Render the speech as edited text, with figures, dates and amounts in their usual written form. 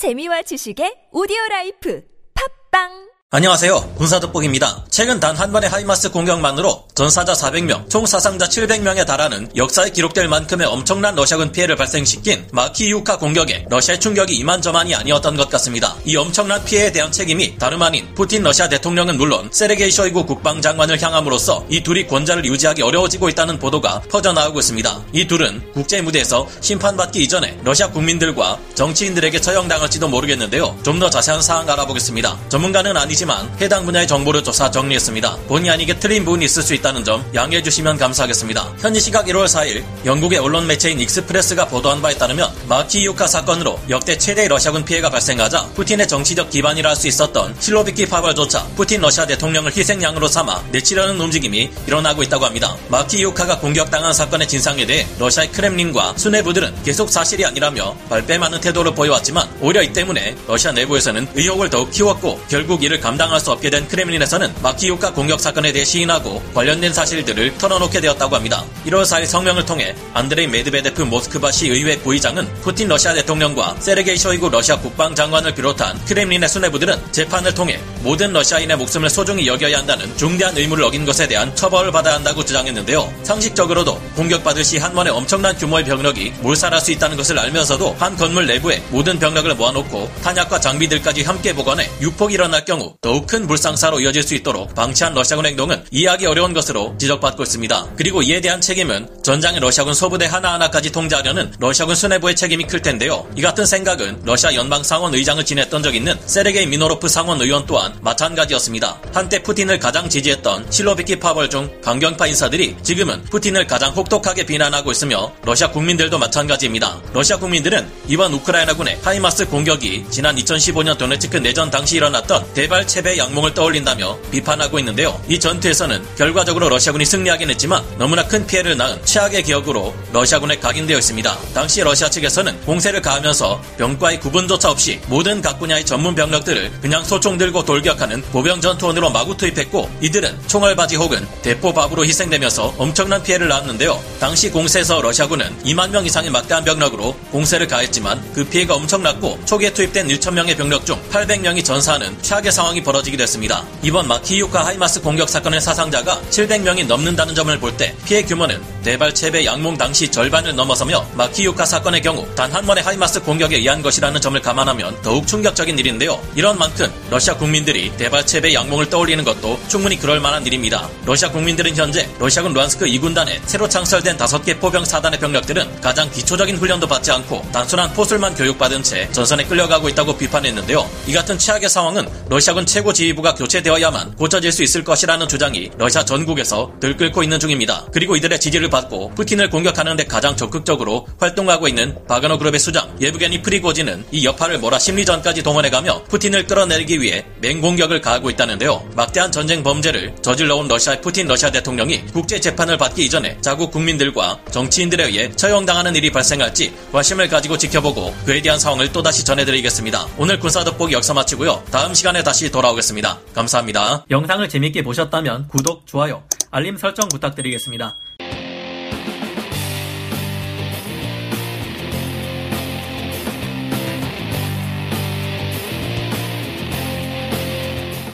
재미와 지식의 오디오라이프 팟빵. 안녕하세요. 군사독복입니다. 최근 단 한 번의 하이마스 공격만으로 전사자 400명, 총 사상자 700명에 달하는 역사에 기록될 만큼의 엄청난 러시아군 피해를 발생시킨 마키이우카 공격에 러시아의 충격이 이만저만이 아니었던 것 같습니다. 이 엄청난 피해에 대한 책임이 다름 아닌 푸틴 러시아 대통령은 물론 세르게이 쇼이구 국방장관을 향함으로써 이 둘이 권좌를 유지하기 어려워지고 있다는 보도가 퍼져나오고 있습니다. 이 둘은 국제 무대에서 심판받기 이전에 러시아 국민들과 정치인들에게 처형당할지도 모르겠는데요. 좀 더 자세한 사항 알아보겠습니다. 전문가는 아니지 하지만 해당 분야의 정보를 조사 정리했습니다. 본의 아니게 틀린 부분이 있을 수 있다는 점 양해해 주시면 감사하겠습니다. 현지 시각 1월 4일 영국의 언론 매체인 익스프레스가 보도한 바에 따르면 마키이우카 사건으로 역대 최대의 러시아군 피해가 발생하자 푸틴의 정치적 기반이라 할 수 있었던 실로비키 파벌조차 푸틴 러시아 대통령을 희생양으로 삼아 내치려는 움직임이 일어나고 있다고 합니다. 마키이우카가 공격당한 사건의 진상에 대해 러시아의 크렘린과 수뇌부들은 계속 사실이 아니라며 발뺌하는 태도를 보여왔지만 오히려 이 때문에 러시아 내부에서는 의혹을 더욱 키웠고 결국 이를 감당할 수 없게 된 크렘린에서는 마키이우카 공격 사건에 대해 시인하고 관련된 사실들을 털어놓게 되었다고 합니다. 1월 4일 성명을 통해 안드레이 메드베데프 모스크바시 의회 부의장은 푸틴 러시아 대통령과 세르게이 쇼이구 러시아 국방장관을 비롯한 크렘린의 수뇌부들은 재판을 통해 모든 러시아인의 목숨을 소중히 여겨야 한다는 중대한 의무를 어긴 것에 대한 처벌을 받아야 한다고 주장했는데요. 상식적으로도 공격받을 시 한 번에 엄청난 규모의 병력이 몰살할 수 있다는 것을 알면서도 한 건물 내부에 모든 병력을 모아놓고 탄약과 장비들까지 함께 보관해 유폭이 일어날 경우 더욱 큰 물상사로 이어질 수 있도록 방치한 러시아군 행동은 이해하기 어려운 것으로 지적받고 있습니다. 그리고 이에 대한 책임은 전장의 러시아군 소부대 하나하나까지 통제하려는 러시아군 수뇌부의 책임이 클 텐데요. 이 같은 생각은 러시아 연방 상원 의장을 지냈던 적 있는 세르게이 미노로프 상원 의원 또한 마찬가지였습니다. 한때 푸틴을 가장 지지했던 실로비키 파벌 중 강경파 인사들이 지금은 푸틴을 가장 혹독하게 비난하고 있으며 러시아 국민들도 마찬가지입니다. 러시아 국민들은 이번 우크라이나군의 하이마스 공격이 지난 2015년 도네츠크 내전 당시 일어났던 대발 체배 양몽을 떠올린다며 비판하고 있는데요. 이 전투에서는 결과적으로 러시아군이 승리하긴 했지만 너무나 큰 피해를 낳은 최악의 기억으로 러시아군에 각인되어 있습니다. 당시 러시아 측에서는 공세를 가하면서 병과의 구분조차 없이 모든 각 분야의 전문 병력들을 그냥 소총 들고 돌격하는 보병 전투원으로 마구 투입했고 이들은 총알바지 혹은 대포밥으로 희생되면서 엄청난 피해를 낳았는데요. 당시 공세에서 러시아군은 2만 명 이상의 막대한 병력으로 공세를 가했지만 그 피해가 엄청났고 초기에 투입된 1,000명의 병력 중 800명이 전사하는 최악의 상황이 벌어지기도 했습니다. 이번 마키이우카 하이마스 공격 사건의 사상자가 700명이 넘는다는 점을 볼 때 피해 규모는 대발 체배 양몽 당시 절반을 넘어서며 마키이우카 사건의 경우 단 한 번의 하이마스 공격에 의한 것이라는 점을 감안하면 더욱 충격적인 일인데요. 이런 만큼 러시아 국민들이 대발 체배 양몽을 떠올리는 것도 충분히 그럴 만한 일입니다. 러시아 국민들은 현재 러시아군 로안스크 2군단에 새로 창설된 5개 포병 사단의 병력들은 가장 기초적인 훈련도 받지 않고 단순한 포술만 교육받은 채 전선에 끌려가고 있다고 비판했는데요. 이 같은 최악의 상황은 러시아군 최고 지휘부가 교체되어야만 고쳐질 수 있을 것이라는 주장이 러시아 전국에서 들끓고 있는 중입니다. 그리고 이들의 지지를 받고 푸틴을 공격하는 데 가장 적극적으로 활동하고 있는 바그너 그룹의 수장 예브게니 프리고진은 이 여파를 몰아 심리전까지 동원해가며 푸틴을 끌어내리기 위해 맹공격을 가하고 있다는데요. 막대한 전쟁 범죄를 저질러온 러시아의 푸틴 러시아 대통령이 국제 재판을 받기 이전에 자국 국민들과 정치인들에 의해 처형당하는 일이 발생할지 관심을 가지고 지켜보고 그에 대한 상황을 또다시 전해드리겠습니다. 오늘 군사돋보기 여기서 마치고요. 다음 시간에 다시 돌아오겠습니다. 감사합니다. 영상을 재밌게 보셨다면 구독, 좋아요, 알림 설정 부탁드리겠습니다.